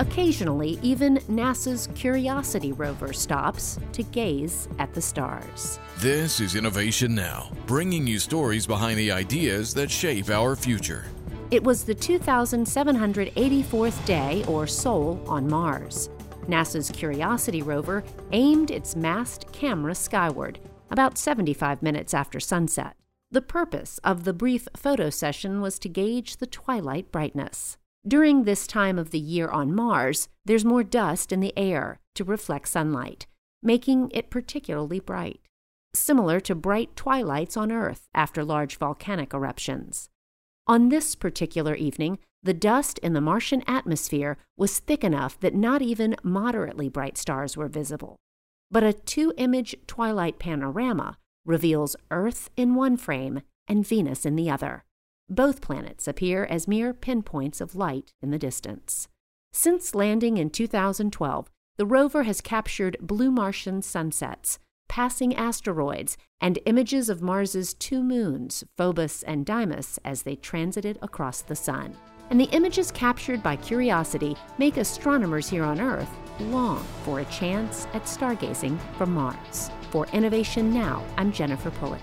Occasionally, even NASA's Curiosity rover stops to gaze at the stars. This is Innovation Now, bringing you stories behind the ideas that shape our future. It was the 2784th day, or Sol, on Mars. NASA's Curiosity rover aimed its masked camera skyward, about 75 minutes after sunset. The purpose of the brief photo session was to gauge the twilight brightness. During this time of the year on Mars, there's more dust in the air to reflect sunlight, making it particularly bright, similar to bright twilights on Earth after large volcanic eruptions. On this particular evening, the dust in the Martian atmosphere was thick enough that not even moderately bright stars were visible. But a two-image twilight panorama reveals Earth in one frame and Venus in the other. Both planets appear as mere pinpoints of light in the distance. Since landing in 2012, the rover has captured blue Martian sunsets, passing asteroids, and images of Mars's two moons, Phobos and Deimos, as they transited across the sun. And the images captured by Curiosity make astronomers here on Earth long for a chance at stargazing from Mars. For Innovation Now, I'm Jennifer Pullen.